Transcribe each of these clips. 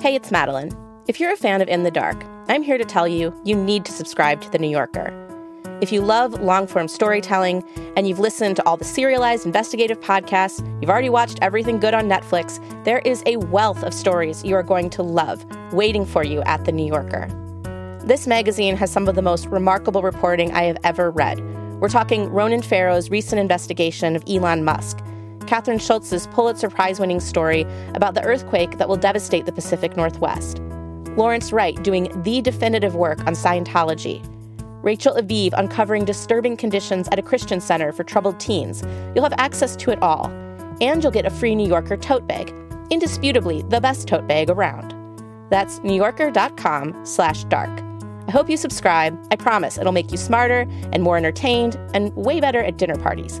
Hey, it's Madeline. If you're a fan of In the Dark, I'm here to tell you, you need to subscribe to The New Yorker. If you love long-form storytelling and you've listened to all the serialized investigative podcasts, you've already watched everything good on Netflix, there is a wealth of stories you are going to love waiting for you at The New Yorker. This magazine has some of the most remarkable reporting I have ever read. We're talking Ronan Farrow's recent investigation of Elon Musk, Catherine Schultz's Pulitzer Prize-winning story about the earthquake that will devastate the Pacific Northwest, Lawrence Wright doing the definitive work on Scientology, Rachel Aviv uncovering disturbing conditions at a Christian center for troubled teens. You'll have access to it all, and you'll get a free New Yorker tote bag, indisputably the best tote bag around. That's newyorker.com/dark. I hope you subscribe. I promise it'll make you smarter and more entertained and way better at dinner parties.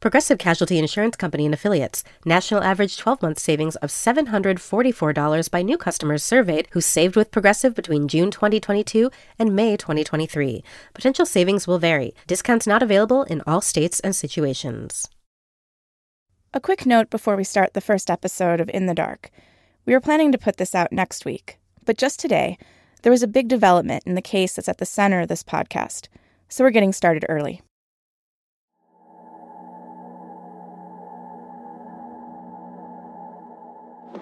Progressive Casualty Insurance Company and Affiliates. National average 12-month savings of $744 by new customers surveyed who saved with Progressive between June 2022 and May 2023. Potential savings will vary. Discounts not available in all states and situations. A quick note before we start the first episode of In the Dark. We were planning to put this out next week, but just today, there was a big development in the case that's at the center of this podcast, so we're getting started early.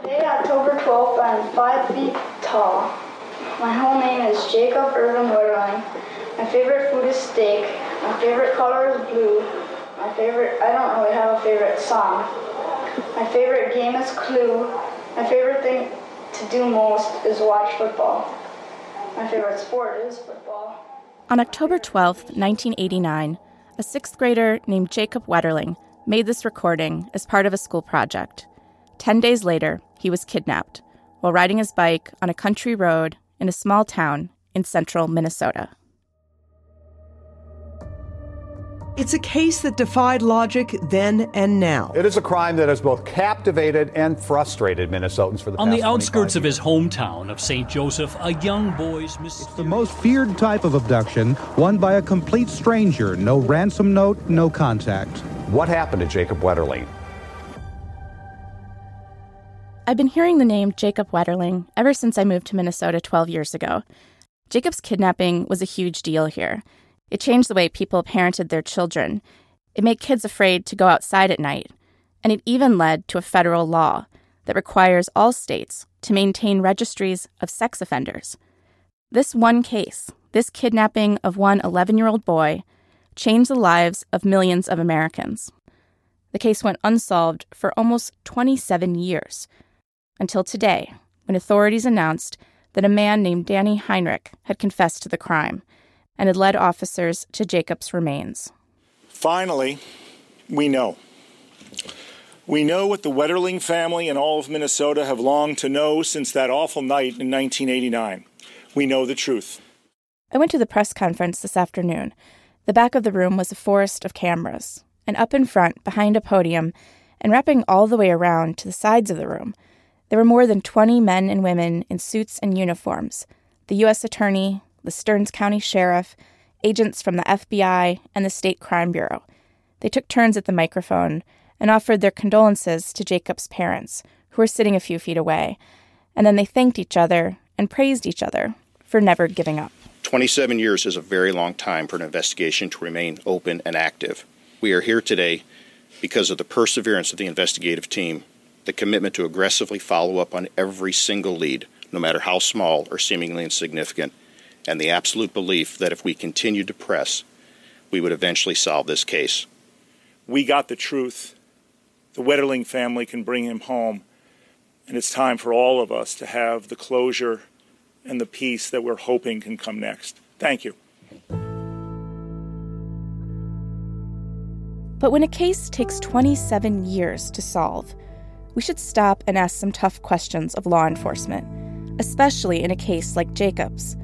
Today, October 12th, I am 5 feet tall. My whole name is Jacob Irvin Wetterling. My favorite food is steak. My favorite color is blue. My favorite, I don't really have a favorite song. My favorite game is Clue. My favorite thing to do most is watch football. My favorite sport is football. On October 12th, 1989, a sixth grader named Jacob Wetterling made this recording as part of a school project. 10 days later, he was kidnapped while riding his bike on a country road in a small town in central Minnesota. It's a case that defied logic then and now. It is a crime that has both captivated and frustrated Minnesotans for the past 25 years. On the outskirts of his hometown of St. Joseph, a young boy's mysterious... It's the most feared type of abduction, one by a complete stranger. No ransom note, no contact. What happened to Jacob Wetterling? I've been hearing the name Jacob Wetterling ever since I moved to Minnesota 12 years ago. Jacob's kidnapping was a huge deal here. It changed the way people parented their children. It made kids afraid to go outside at night. And it even led to a federal law that requires all states to maintain registries of sex offenders. This one case, this kidnapping of one 11-year-old boy, changed the lives of millions of Americans. The case went unsolved for almost 27 years, until today, when authorities announced that a man named Danny Heinrich had confessed to the crime and had led officers to Jacob's remains. Finally, we know. We know what the Wetterling family and all of Minnesota have longed to know since that awful night in 1989. We know the truth. I went to the press conference this afternoon. The back of the room was a forest of cameras, and up in front, behind a podium, and wrapping all the way around to the sides of the room, there were more than 20 men and women in suits and uniforms, the U.S. Attorney, the Stearns County Sheriff, agents from the FBI, and the State Crime Bureau. They took turns at the microphone and offered their condolences to Jacob's parents, who were sitting a few feet away, and then they thanked each other and praised each other for never giving up. 27 years is a very long time for an investigation to remain open and active. We are here today because of the perseverance of the investigative team, the commitment to aggressively follow up on every single lead, no matter how small or seemingly insignificant, and the absolute belief that if we continued to press, we would eventually solve this case. We got the truth. The Wetterling family can bring him home, and it's time for all of us to have the closure and the peace that we're hoping can come next. Thank you. But when a case takes 27 years to solve, we should stop and ask some tough questions of law enforcement. especially in a case like Jacob's,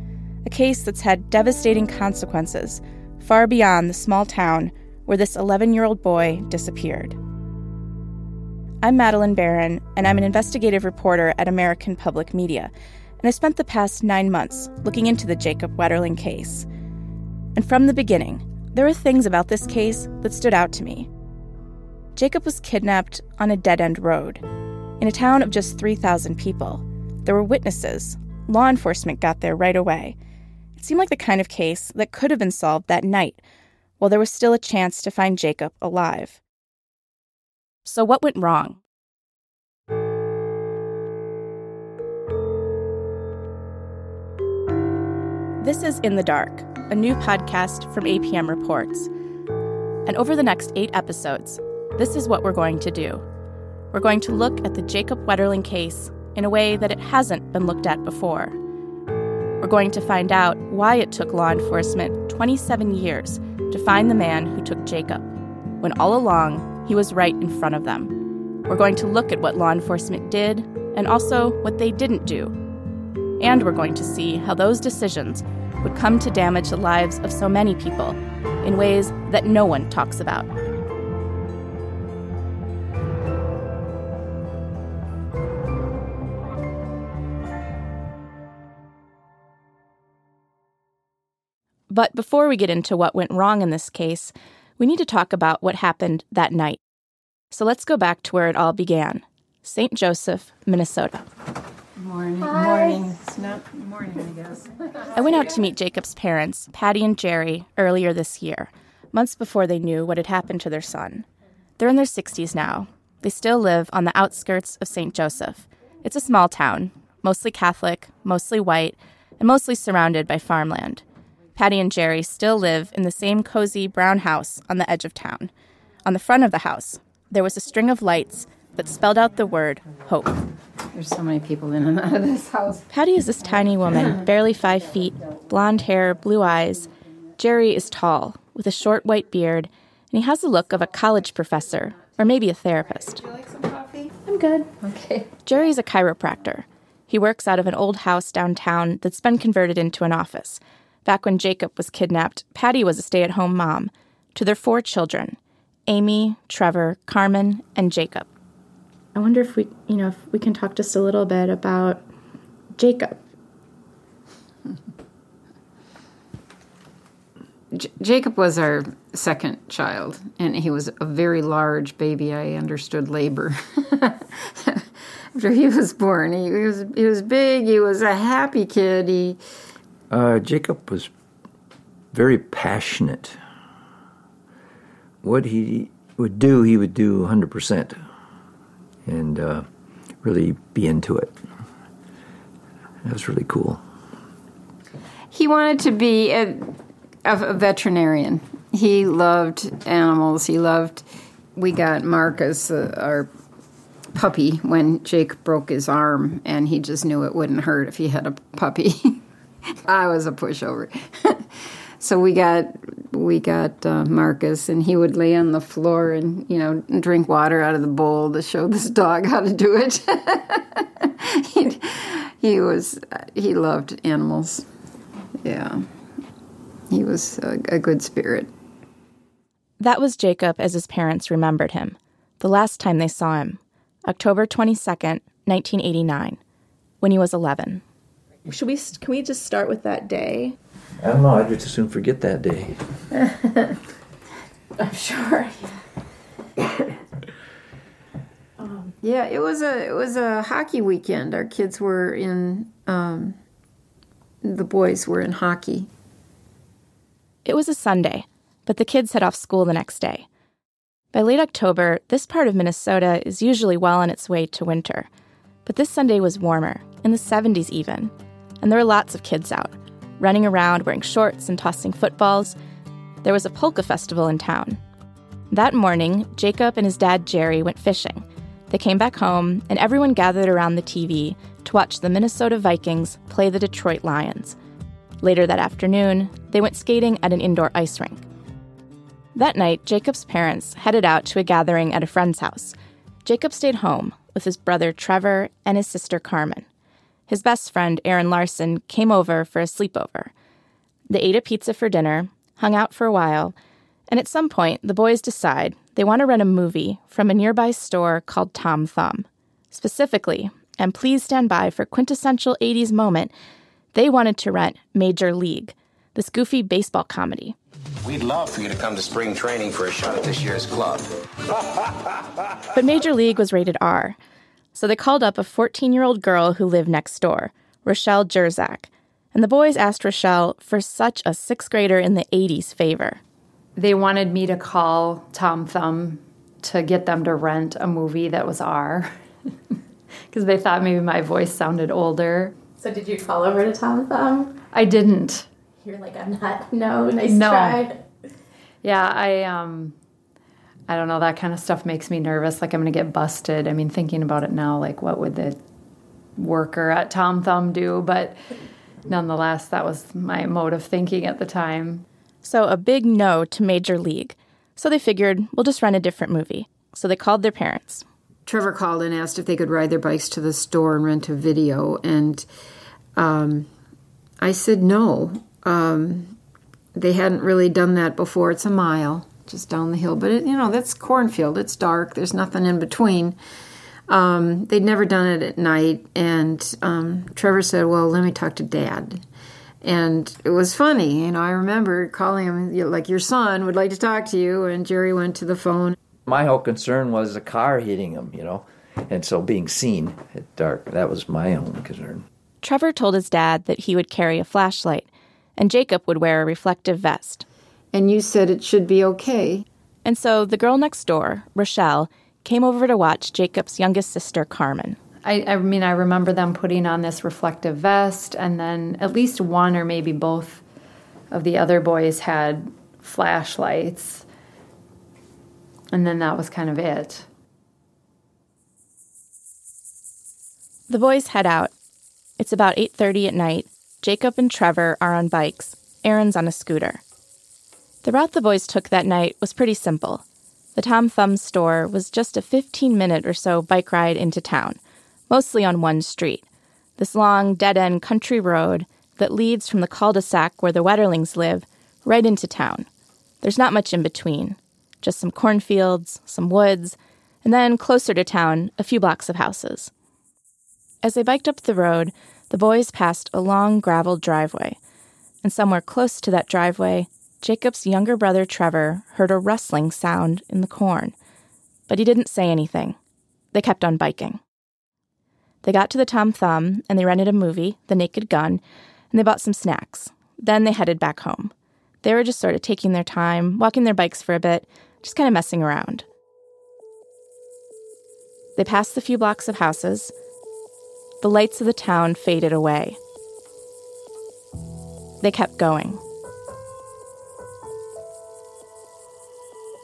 a case that's had devastating consequences far beyond the small town where this 11-year-old boy disappeared. I'm Madeline Barron, and I'm an investigative reporter at American Public Media, and I spent the past 9 months looking into the Jacob Wetterling case. And from the beginning, there are things about this case that stood out to me. Jacob was kidnapped on a dead-end road. In a town of just 3,000 people, there were witnesses. Law enforcement got there right away. It seemed like the kind of case that could have been solved that night, while there was still a chance to find Jacob alive. So what went wrong? This is In the Dark, a new podcast from APM Reports. And over the next 8 episodes, this is what we're going to do. We're going to look at the Jacob Wetterling case in a way that it hasn't been looked at before. We're going to find out why it took law enforcement 27 years to find the man who took Jacob, when all along, he was right in front of them. We're going to look at what law enforcement did and also what they didn't do. And we're going to see how those decisions would come to damage the lives of so many people in ways that no one talks about. But before we get into what went wrong in this case, we need to talk about what happened that night. So let's go back to where it all began, St. Joseph, Minnesota. Morning. Hi. Morning. It's not morning, I guess. I went out to meet Jacob's parents, Patty and Jerry, earlier this year, months before they knew what had happened to their son. They're in their 60s now. They still live on the outskirts of St. Joseph. It's a small town, mostly Catholic, mostly white, and mostly surrounded by farmland. Patty and Jerry still live in the same cozy brown house on the edge of town. On the front of the house, there was a string of lights that spelled out the word hope. There's so many people in and out of this house. Patty is this tiny woman, barely 5 feet, blonde hair, blue eyes. Jerry is tall, with a short white beard, and he has the look of a college professor, or maybe a therapist. Would you like some coffee? I'm good. Okay. Jerry is a chiropractor. He works out of an old house downtown that's been converted into an office. Back when Jacob was kidnapped, Patty was a stay-at-home mom to their 4 children, Amy, Trevor, Carmen, and Jacob. I wonder if we can talk just a little bit about Jacob. Jacob was our second child, and he was a very large baby. I understood labor. After he was born, he was big. He was a happy kid. Jacob was very passionate. What he would do 100%, and really be into it. That was really cool. He wanted to be a veterinarian. He loved animals. We got Marcus, our puppy, when Jake broke his arm, and he just knew it wouldn't hurt if he had a puppy. I was a pushover. So we got Marcus, and he would lay on the floor and, drink water out of the bowl to show this dog how to do it. He loved animals. Yeah. He was a good spirit. That was Jacob as his parents remembered him, the last time they saw him, October 22nd, 1989, when he was 11. Can we just start with that day? I don't know. I'd just as soon forget that day. I'm sure. Yeah, it was a hockey weekend. Our kids were in. The boys were in hockey. It was a Sunday, but the kids head off school the next day. By late October, this part of Minnesota is usually well on its way to winter, but this Sunday was warmer, in the 70s even. And there were lots of kids out, running around, wearing shorts and tossing footballs. There was a polka festival in town. That morning, Jacob and his dad Jerry went fishing. They came back home, and everyone gathered around the TV to watch the Minnesota Vikings play the Detroit Lions. Later that afternoon, they went skating at an indoor ice rink. That night, Jacob's parents headed out to a gathering at a friend's house. Jacob stayed home with his brother Trevor and his sister Carmen. his best friend, Aaron Larson, came over for a sleepover. They ate a pizza for dinner, hung out for a while, and at some point, the boys decide they want to rent a movie from a nearby store called Tom Thumb. Specifically, and please stand by for quintessential 80s moment, they wanted to rent Major League, this goofy baseball comedy. We'd love for you to come to spring training for a shot at this year's club. But Major League was rated R, so they called up a 14-year-old girl who lived next door, Rochelle Jerzak, and the boys asked Rochelle for such a sixth grader in the 80s favor. They wanted me to call Tom Thumb to get them to rent a movie that was R, because they thought maybe my voice sounded older. So did you call over to Tom Thumb? I didn't. You're like, I'm not, no, nice no. try. Yeah, I don't know, that kind of stuff makes me nervous, like I'm going to get busted. I mean, thinking about it now, like what would the worker at Tom Thumb do? But nonetheless, that was my mode of thinking at the time. So a big no to Major League. So they figured, we'll just rent a different movie. So they called their parents. Trevor called and asked if they could ride their bikes to the store and rent a video, and I said no. They hadn't really done that before. It's a mile just down the hill, but it, you know, that's cornfield. It's dark. There's nothing in between. They'd never done it at night. And, Trevor said, well, let me talk to Dad. And it was funny. You know, I remember calling him like, your son would like to talk to you. And Jerry went to the phone. My whole concern was the car hitting him, you know, and so being seen at dark, that was my own concern. Trevor told his dad that he would carry a flashlight, and Jacob would wear a reflective vest. And you said it should be okay. And so the girl next door, Rochelle, came over to watch Jacob's youngest sister, Carmen. I mean, I remember them putting on this reflective vest, and then at least one or maybe both of the other boys had flashlights. And then that was kind of it. The boys head out. It's about 8:30 at night. Jacob and Trevor are on bikes, Aaron's on a scooter. The route the boys took that night was pretty simple. The Tom Thumb store was just a 15-minute or so bike ride into town, mostly on one street, this long, dead-end country road that leads from the cul-de-sac where the Wetterlings live right into town. There's not much in between, just some cornfields, some woods, and then, closer to town, a few blocks of houses. As they biked up the road, the boys passed a long gravel driveway, and somewhere close to that driveway, Jacob's younger brother Trevor heard a rustling sound in the corn, but he didn't say anything. They kept on biking. They got to the Tom Thumb, and they rented a movie, The Naked Gun, and they bought some snacks. Then they headed back home. They were just sort of taking their time, walking their bikes for a bit, just kind of messing around. They passed the few blocks of houses. The lights of the town faded away. They kept going.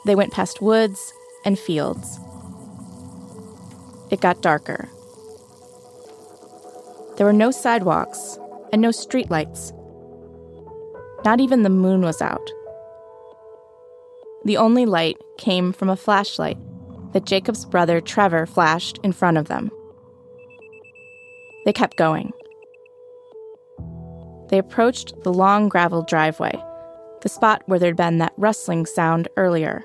They went past woods and fields. It got darker. There were no sidewalks and no streetlights. Not even the moon was out. The only light came from a flashlight that Jacob's brother Trevor flashed in front of them. They kept going. They approached the long gravel driveway, the spot where there'd been that rustling sound earlier.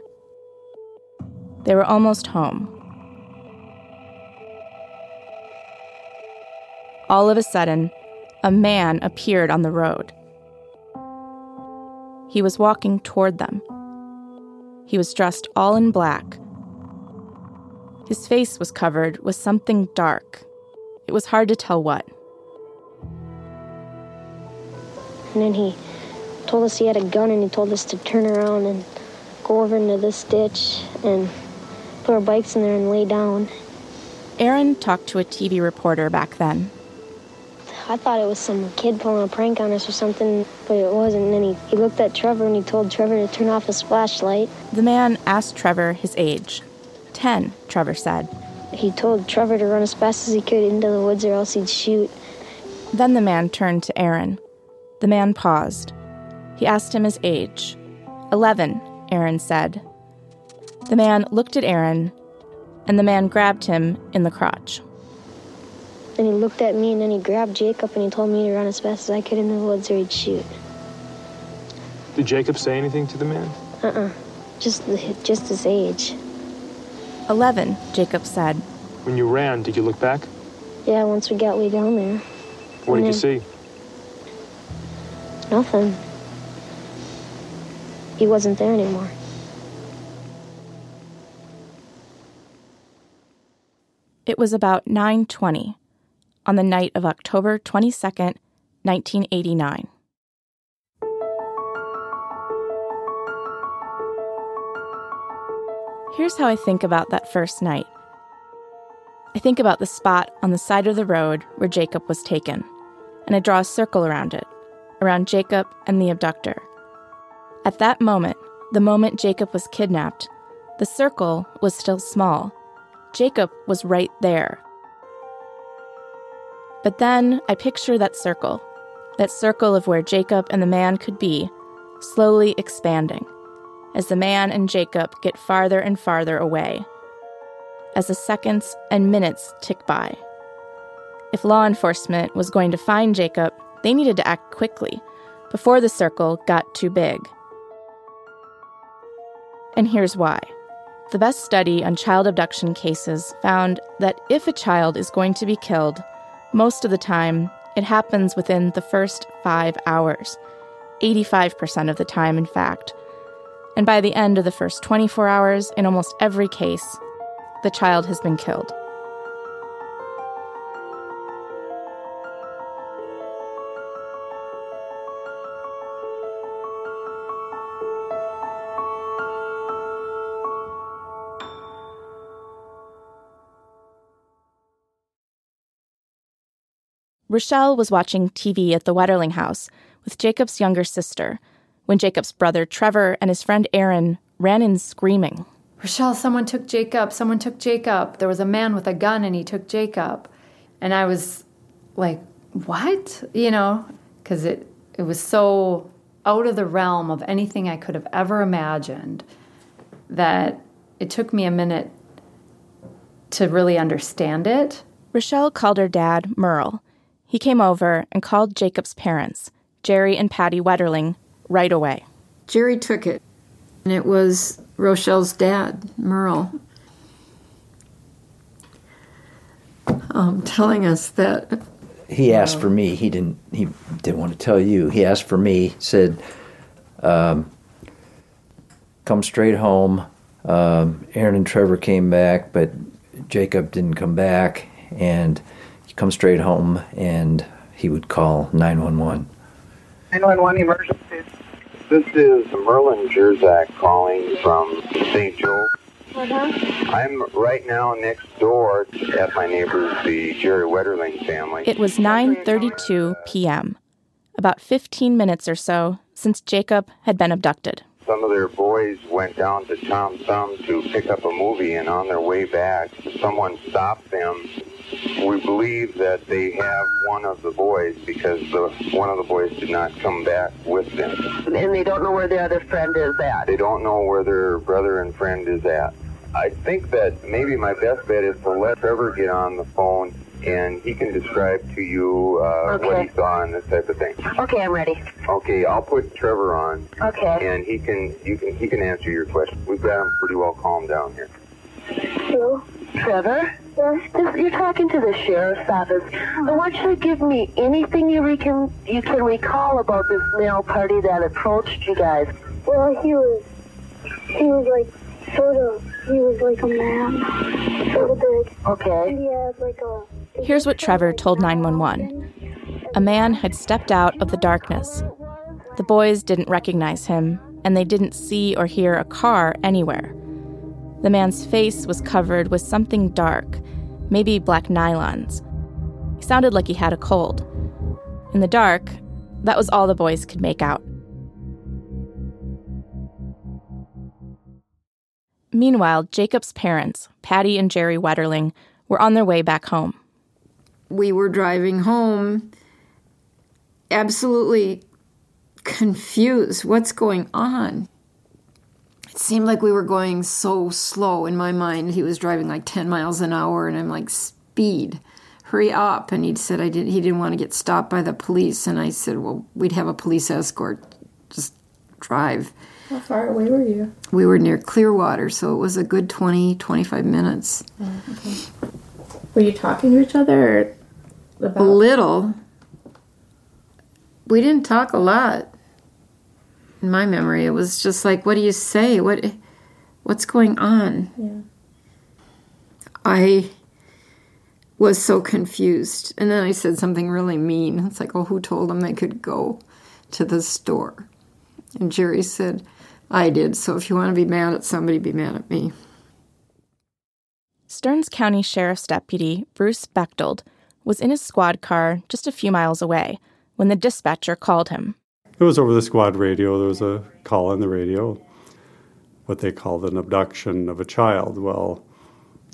They were almost home. All of a sudden, a man appeared on the road. He was walking toward them. He was dressed all in black. His face was covered with something dark. It was hard to tell what. And then he told us he had a gun, and he told us to turn around and go over into this ditch and put our bikes in there and lay down. Aaron talked to a TV reporter back then. I thought it was some kid pulling a prank on us or something, but it wasn't. And then he looked at Trevor, and he told Trevor to turn off his flashlight. The man asked Trevor his age. 10, Trevor said. He told Trevor to run as fast as he could into the woods or else he'd shoot. Then the man turned to Aaron. The man paused. He asked him his age. 11, Aaron said. The man looked at Aaron, and the man grabbed him in the crotch. Then he looked at me, and then he grabbed Jacob, and he told me to run as fast as I could in the woods or he'd shoot. Did Jacob say anything to the man? Just his age. 11, Jacob said. When you ran, did you look back? Yeah, once we got way down there. What did you see? Nothing. He wasn't there anymore. It was about 9:20 on the night of October 22nd, 1989. Here's how I think about that first night. I think about the spot on the side of the road where Jacob was taken, and I draw a circle around it, around Jacob and the abductor. At that moment, the moment Jacob was kidnapped, the circle was still small. Jacob was right there. But then I picture that circle of where Jacob and the man could be, slowly expanding, as the man and Jacob get farther and farther away, as the seconds and minutes tick by. If law enforcement was going to find Jacob, they needed to act quickly, before the circle got too big. And here's why. The best study on child abduction cases found that if a child is going to be killed, most of the time, it happens within the first 5 hours, 85% of the time, in fact. And by the end of the first 24 hours, in almost every case, the child has been killed. Rochelle was watching TV at the Wetterling house with Jacob's younger sister when Jacob's brother Trevor and his friend Aaron ran in screaming. Rochelle, someone took Jacob. Someone took Jacob. There was a man with a gun and he took Jacob. And I was like, what? You know, because it was so out of the realm of anything I could have ever imagined that it took me a minute to really understand it. Rochelle called her dad, Merle. He came over and called Jacob's parents, Jerry and Patty Wetterling, right away. Jerry took it, and it was Rochelle's dad, Merle, telling us that. He asked for me. He didn't want to tell you. He asked for me, said, come straight home. Aaron and Trevor came back, but Jacob didn't come back, and come straight home, and he would call 911. 911 emergency. This is Merle Jerzak calling from St. Joseph. I'm right now next door at my neighbor's, the Jerry Wetterling family. It was 9:32 p.m., about 15 minutes or so since Jacob had been abducted. Some of their boys went down to Tom Thumb to pick up a movie, and on their way back, someone stopped them. We believe that they have one of the boys because one of the boys did not come back with them. And they don't know where the other friend is at. They don't know where their brother and friend is at. I think that maybe my best bet is to let Trevor get on the phone, and he can describe to you what he saw and this type of thing. Okay, I'm ready. Okay, I'll put Trevor on. Okay. And he can answer your question. We've got him pretty well calmed down here. Hello? Trevor? Yes? You're talking to the sheriff's office. I want you to give me anything you can recall about this male party that approached you guys. Well, he was like a man. Sort of big. Okay. And he had like a... Here's what Trevor told 911. A man had stepped out of the darkness. The boys didn't recognize him, and they didn't see or hear a car anywhere. The man's face was covered with something dark, maybe black nylons. He sounded like he had a cold. In the dark, that was all the boys could make out. Meanwhile, Jacob's parents, Patty and Jerry Wetterling, were on their way back home. We were driving home absolutely confused. What's going on? It seemed like we were going so slow in my mind. He was driving like 10 miles an hour, and I'm like, speed, hurry up. And he said he didn't want to get stopped by the police. And I said, well, we'd have a police escort. Just drive. How far away were you? We were near Clearwater, so it was a good 20, 25 minutes. Oh, okay. Were you talking to each other? A little. We didn't talk a lot. In my memory, it was just like, what do you say? What's going on? Yeah. I was so confused. And then I said something really mean. It's like, oh, who told them they could go to the store? And Jerry said, I did. So if you want to be mad at somebody, be mad at me. Stearns County Sheriff's Deputy Bruce Bechtold was in his squad car just a few miles away when the dispatcher called him. It was over the squad radio. There was a call on the radio, what they called an abduction of a child. Well,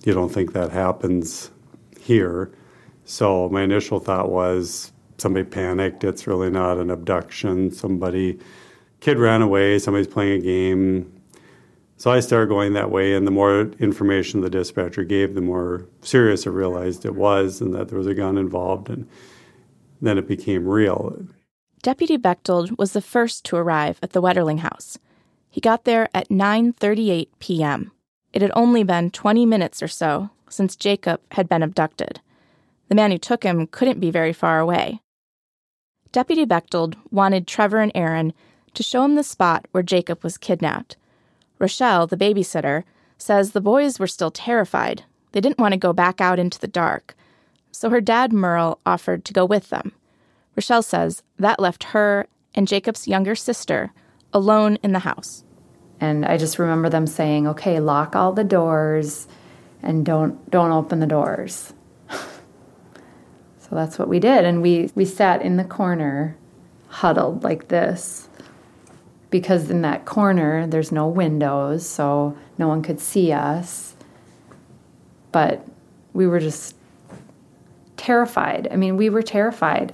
you don't think that happens here. So my initial thought was somebody panicked. It's really not an abduction. Kid ran away. Somebody's playing a game. So I started going that way, and the more information the dispatcher gave, the more serious I realized it was and that there was a gun involved, and then it became real. Deputy Bechtold was the first to arrive at the Wetterling house. He got there at 9:38 p.m. It had only been 20 minutes or so since Jacob had been abducted. The man who took him couldn't be very far away. Deputy Bechtold wanted Trevor and Aaron to show him the spot where Jacob was kidnapped. Rochelle, the babysitter, says the boys were still terrified. They didn't want to go back out into the dark. So her dad, Merle, offered to go with them. Rochelle says that left her and Jacob's younger sister alone in the house. And I just remember them saying, okay, lock all the doors and don't open the doors. So that's what we did. And we sat in the corner, huddled like this. Because in that corner, there's no windows, so no one could see us. But we were just terrified. I mean, we were terrified.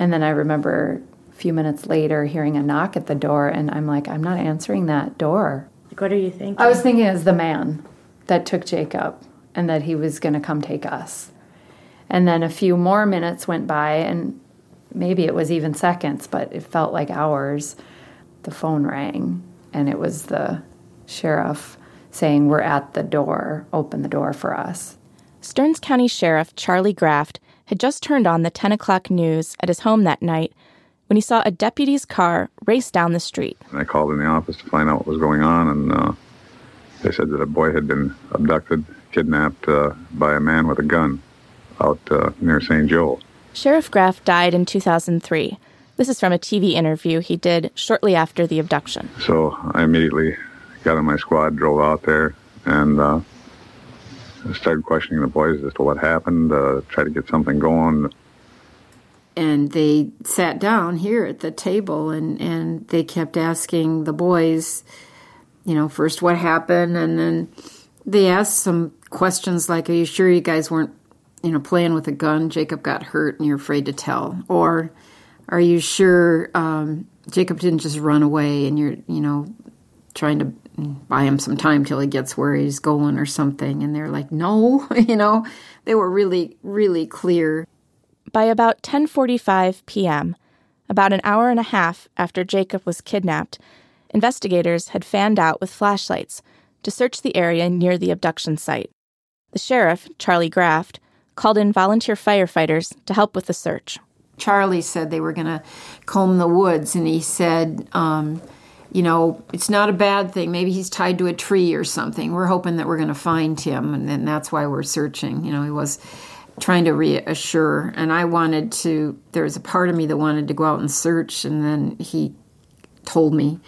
And then I remember a few minutes later hearing a knock at the door, and I'm like, I'm not answering that door. Like, what are you thinking? I was thinking it was the man that took Jacob and that he was going to come take us. And then a few more minutes went by, and maybe it was even seconds, but it felt like hours. The phone rang, and it was the sheriff saying, we're at the door, open the door for us. Stearns County Sheriff Charlie Grafft had just turned on the 10 o'clock news at his home that night when he saw a deputy's car race down the street. And I called in the office to find out what was going on, and they said that a boy had been abducted, kidnapped by a man with a gun out near St. Joe. Sheriff Grafft died in 2003. This is from a TV interview he did shortly after the abduction. So I immediately got in my squad, drove out there, and started questioning the boys as to what happened, tried to get something going. And they sat down here at the table, and they kept asking the boys, you know, first what happened, and then they asked some questions like, are you sure you guys weren't, you know, playing with a gun? Jacob got hurt and you're afraid to tell. Or... are you sure Jacob didn't just run away and you're, you know, trying to buy him some time till he gets where he's going or something? And they're like, no, you know, they were really, really clear. By about 10:45 p.m., about an hour and a half after Jacob was kidnapped, investigators had fanned out with flashlights to search the area near the abduction site. The sheriff, Charlie Grafft, called in volunteer firefighters to help with the search. Charlie said they were going to comb the woods, and he said, you know, it's not a bad thing. Maybe he's tied to a tree or something. We're hoping that we're going to find him, and that's why we're searching. You know, he was trying to reassure, and I wanted to, there was a part of me that wanted to go out and search, and then he told me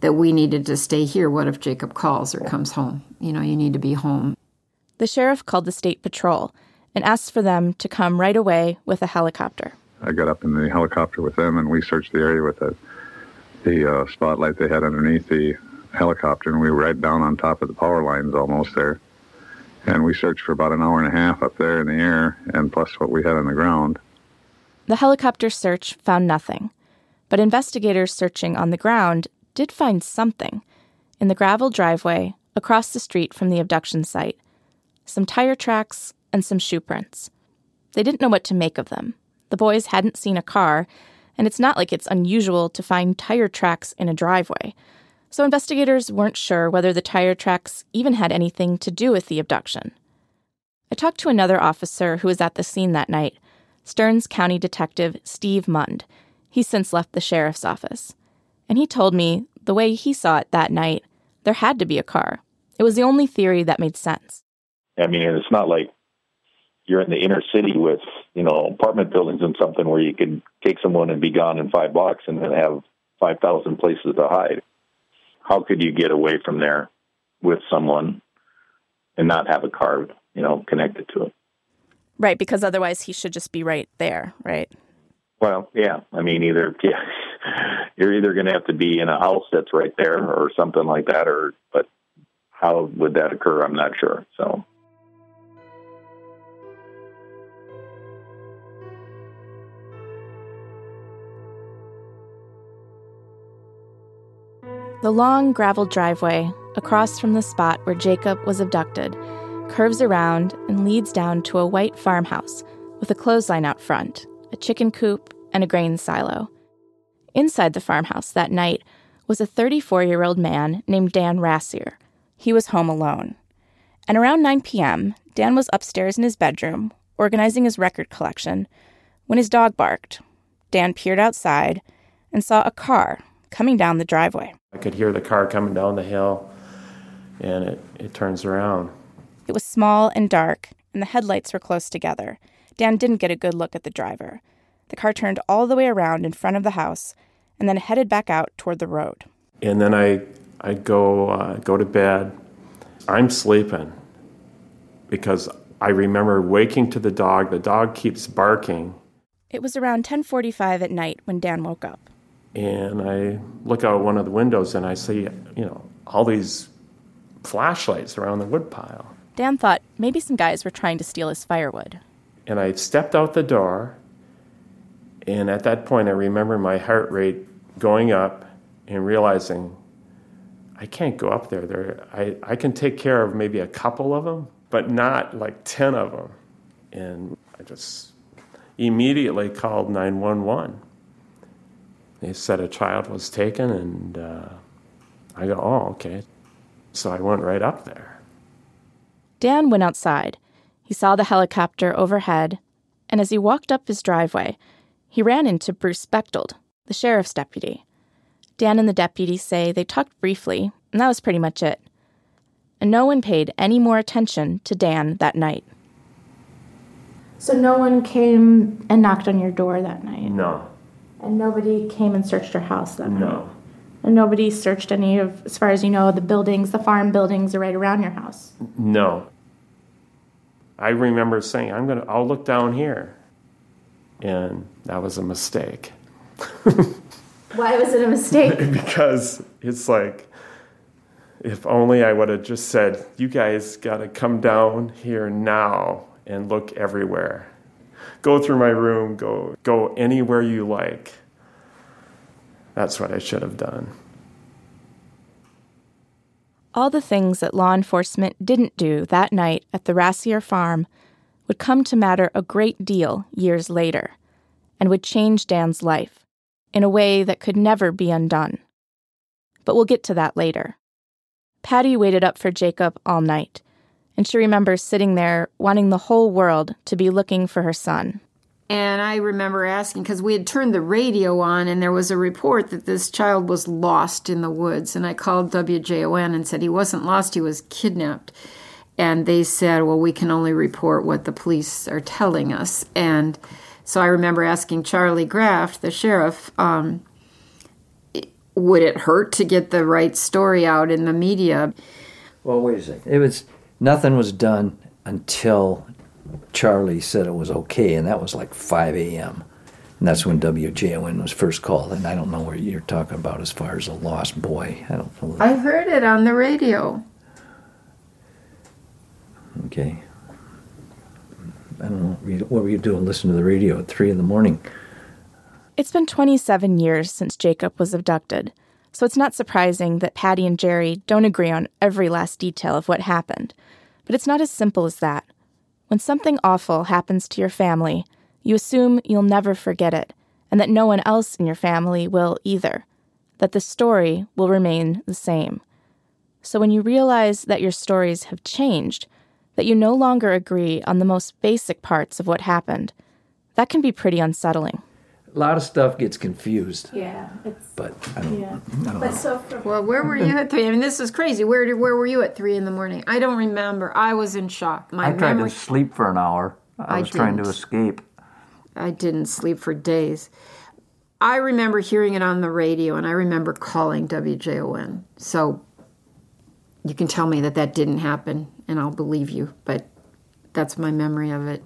that we needed to stay here. What if Jacob calls or comes home? You know, you need to be home. The sheriff called the state patrol and asked for them to come right away with a helicopter. I got up in the helicopter with them, and we searched the area with the spotlight they had underneath the helicopter, and we were right down on top of the power lines almost there. And we searched for about an hour and a half up there in the air, and plus what we had on the ground. The helicopter search found nothing, but investigators searching on the ground did find something in the gravel driveway across the street from the abduction site, some tire tracks and some shoe prints. They didn't know what to make of them. The boys hadn't seen a car, and it's not like it's unusual to find tire tracks in a driveway. So investigators weren't sure whether the tire tracks even had anything to do with the abduction. I talked to another officer who was at the scene that night, Stearns County Detective Steve Mund. He's since left the sheriff's office. And he told me, the way he saw it that night, there had to be a car. It was the only theory that made sense. I mean, it's not like you're in the inner city with, you know, apartment buildings and something where you can take someone and be gone in $5 and then have 5,000 places to hide. How could you get away from there with someone and not have a car, you know, connected to it? Right, because otherwise he should just be right there, right? Well, yeah. I mean, you're either going to have to be in a house that's right there or something like that, but how would that occur? I'm not sure, so... The long gravel driveway across from the spot where Jacob was abducted curves around and leads down to a white farmhouse with a clothesline out front, a chicken coop, and a grain silo. Inside the farmhouse that night was a 34-year-old man named Dan Rassier. He was home alone. And around 9 p.m., Dan was upstairs in his bedroom, organizing his record collection, when his dog barked. Dan peered outside and saw a car coming down the driveway. I could hear the car coming down the hill, and it turns around. It was small and dark, and the headlights were close together. Dan didn't get a good look at the driver. The car turned all the way around in front of the house and then headed back out toward the road. And then I go to bed. I'm sleeping because I remember waking to the dog. The dog keeps barking. It was around 10:45 at night when Dan woke up. And I look out one of the windows and I see, you know, all these flashlights around the woodpile. Dan thought maybe some guys were trying to steal his firewood. And I stepped out the door, and at that point I remember my heart rate going up and realizing I can't go up there. I can take care of maybe a couple of them, but not like 10 of them. And I just immediately called 911. They said a child was taken, and I go, oh, okay. So I went right up there. Dan went outside. He saw the helicopter overhead, and as he walked up his driveway, he ran into Bruce Bechtold, the sheriff's deputy. Dan and the deputy say they talked briefly, and that was pretty much it. And no one paid any more attention to Dan that night. So no one came and knocked on your door that night? No. And nobody came and searched your house that night? No. And nobody searched any of, as far as you know, the buildings, the farm buildings are right around your house? No. I remember saying, I'll look down here. And that was a mistake. Why was it a mistake? Because it's like, if only I would have just said, you guys got to come down here now and look everywhere. Go through my room, go anywhere you like. That's what I should have done. All the things that law enforcement didn't do that night at the Rassier farm would come to matter a great deal years later and would change Dan's life in a way that could never be undone. But we'll get to that later. Patty waited up for Jacob all night, and she remembers sitting there wanting the whole world to be looking for her son. And I remember asking, because we had turned the radio on, and there was a report that this child was lost in the woods. And I called WJON and said, he wasn't lost, he was kidnapped. And they said, well, we can only report what the police are telling us. And so I remember asking Charlie Grafft, the sheriff, would it hurt to get the right story out in the media? Well, wait a second. Nothing was done until Charlie said it was okay, and that was like 5 a.m. And that's when WJON was first called, and I don't know what you're talking about as far as a lost boy. I don't know. I heard it on the radio. Okay. I don't know. What were you doing? Listen to the radio at 3 in the morning. It's been 27 years since Jacob was abducted, so it's not surprising that Patty and Jerry don't agree on every last detail of what happened. But it's not as simple as that. When something awful happens to your family, you assume you'll never forget it, and that no one else in your family will either, that the story will remain the same. So when you realize that your stories have changed, that you no longer agree on the most basic parts of what happened, that can be pretty unsettling. A lot of stuff gets confused. Yeah. I don't know. Well, where were you at 3? I mean, this is crazy. Where were you at 3 in the morning? I don't remember. I was in shock. I tried to sleep for an hour. I was trying to escape. I didn't sleep for days. I remember hearing it on the radio, and I remember calling WJON. So you can tell me that didn't happen, and I'll believe you. But that's my memory of it.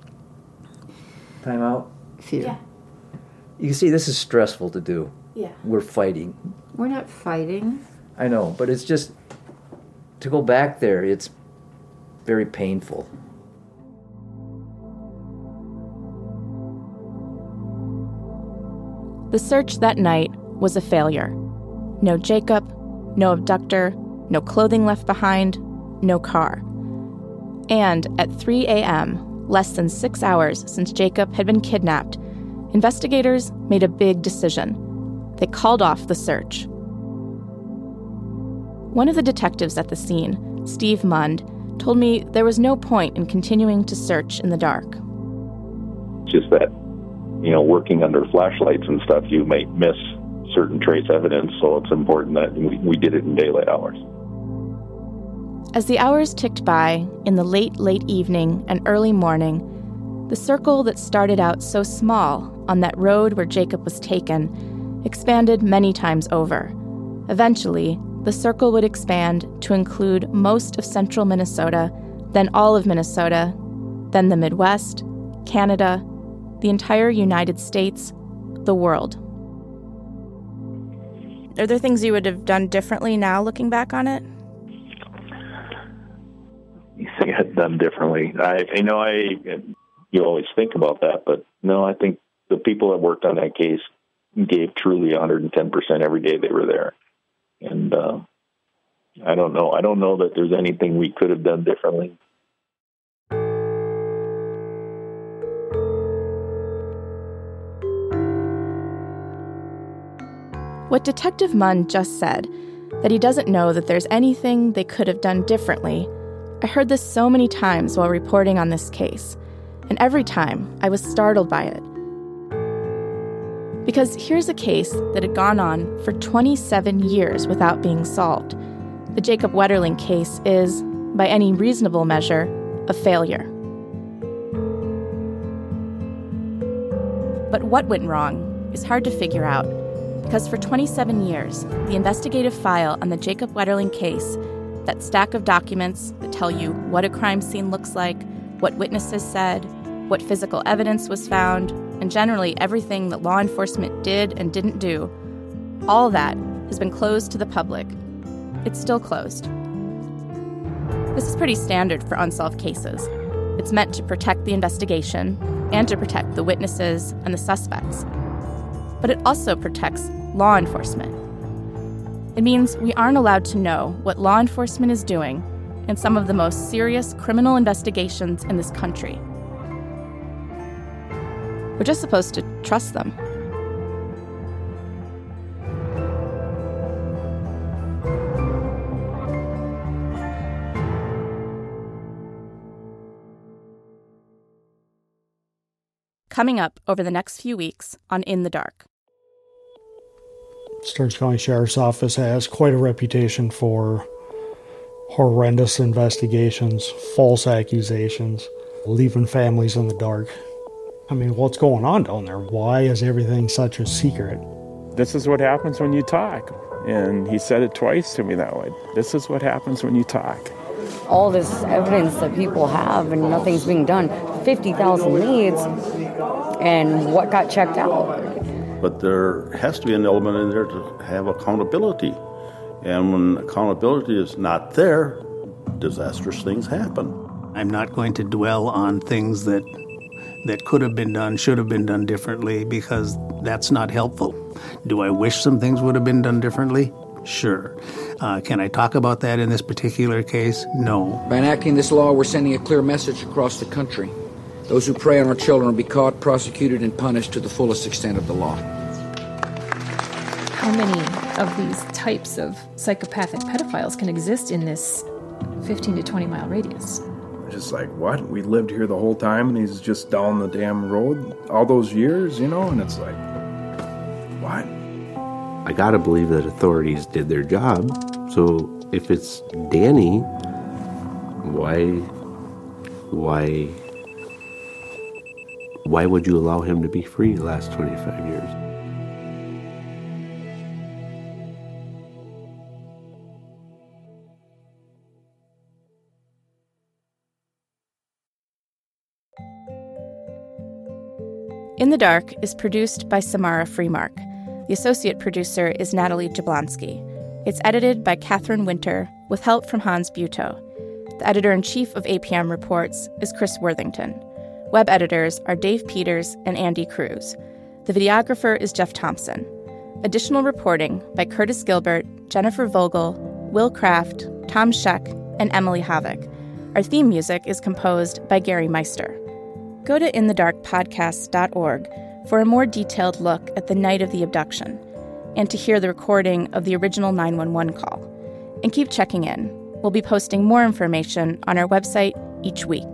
Time out? Few. Yeah. You can see this is stressful to do. Yeah. We're fighting. We're not fighting. I know, but it's just, to go back there, it's very painful. The search that night was a failure. No Jacob, no abductor, no clothing left behind, no car. And at 3 a.m., less than 6 hours since Jacob had been kidnapped, investigators made a big decision. They called off the search. One of the detectives at the scene, Steve Mund, told me there was no point in continuing to search in the dark. Just that, working under flashlights and stuff, you may miss certain trace evidence, so it's important that we did it in daylight hours. As the hours ticked by, in the late evening and early morning, the circle that started out so small on that road where Jacob was taken expanded many times over. Eventually, the circle would expand to include most of central Minnesota, then all of Minnesota, then the Midwest, Canada, the entire United States, the world. Are there things you would have done differently now looking back on it? I had done differently. You always think about that, but no, I think the people that worked on that case gave truly 110% every day they were there. And I don't know. I don't know that there's anything we could have done differently. What Detective Munn just said, that he doesn't know that there's anything they could have done differently, I heard this so many times while reporting on this case. And every time, I was startled by it. Because here's a case that had gone on for 27 years without being solved. The Jacob Wetterling case is, by any reasonable measure, a failure. But what went wrong is hard to figure out, because for 27 years, the investigative file on the Jacob Wetterling case, that stack of documents that tell you what a crime scene looks like, what witnesses said, what physical evidence was found, and generally everything that law enforcement did and didn't do, all that has been closed to the public. It's still closed. This is pretty standard for unsolved cases. It's meant to protect the investigation and to protect the witnesses and the suspects. But it also protects law enforcement. It means we aren't allowed to know what law enforcement is doing in some of the most serious criminal investigations in this country. We're just supposed to trust them. Coming up over the next few weeks on In the Dark. Stearns County Sheriff's Office has quite a reputation for horrendous investigations, false accusations, leaving families in the dark. I mean, what's going on down there? Why is everything such a secret? This is what happens when you talk. And he said it twice to me that way. This is what happens when you talk. All this evidence that people have and nothing's being done, 50,000 leads, and what got checked out. But there has to be an element in there to have accountability. And when accountability is not there, disastrous things happen. I'm not going to dwell on things that could have been done, should have been done differently, because that's not helpful. Do I wish some things would have been done differently? Sure. Can I talk about that in this particular case? No. By enacting this law, we're sending a clear message across the country. Those who prey on our children will be caught, prosecuted, and punished to the fullest extent of the law. How many of these types of psychopathic pedophiles can exist in this 15 to 20-mile radius? Just like, what? We lived here the whole time, and he's just down the damn road all those years, you know? And it's like, what? I gotta believe that authorities did their job. So if it's Danny, why would you allow him to be free the last 25 years? In the Dark is produced by Samara Freemark. The associate producer is Natalie Jablonski. It's edited by Catherine Winter with help from Hans Butow. The editor-in-chief of APM Reports is Chris Worthington. Web editors are Dave Peters and Andy Cruz. The videographer is Jeff Thompson. Additional reporting by Curtis Gilbert, Jennifer Vogel, Will Kraft, Tom Scheck, and Emily Havik. Our theme music is composed by Gary Meister. Go to inthedarkpodcast.org for a more detailed look at the night of the abduction and to hear the recording of the original 911 call. And keep checking in. We'll be posting more information on our website each week.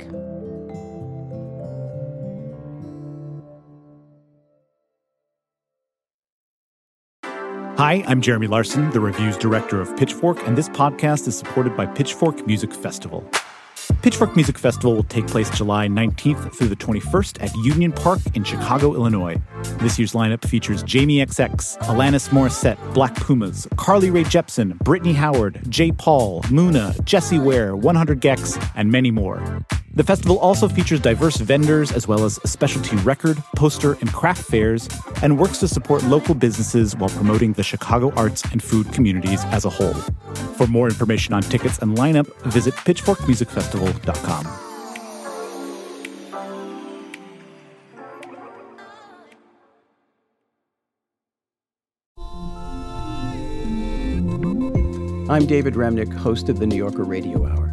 Hi, I'm Jeremy Larson, the Reviews Director of Pitchfork, and this podcast is supported by Pitchfork Music Festival. Pitchfork Music Festival will take place July 19th through the 21st at Union Park in Chicago, Illinois. This year's lineup features Jamie XX, Alanis Morissette, Black Pumas, Carly Rae Jepsen, Brittany Howard, J. Paul, Muna, Jessie Ware, 100 Gex, and many more. The festival also features diverse vendors as well as specialty record, poster, and craft fairs, and works to support local businesses while promoting the Chicago arts and food communities as a whole. For more information on tickets and lineup, visit pitchforkmusicfestival.com. I'm David Remnick, host of The New Yorker Radio Hour.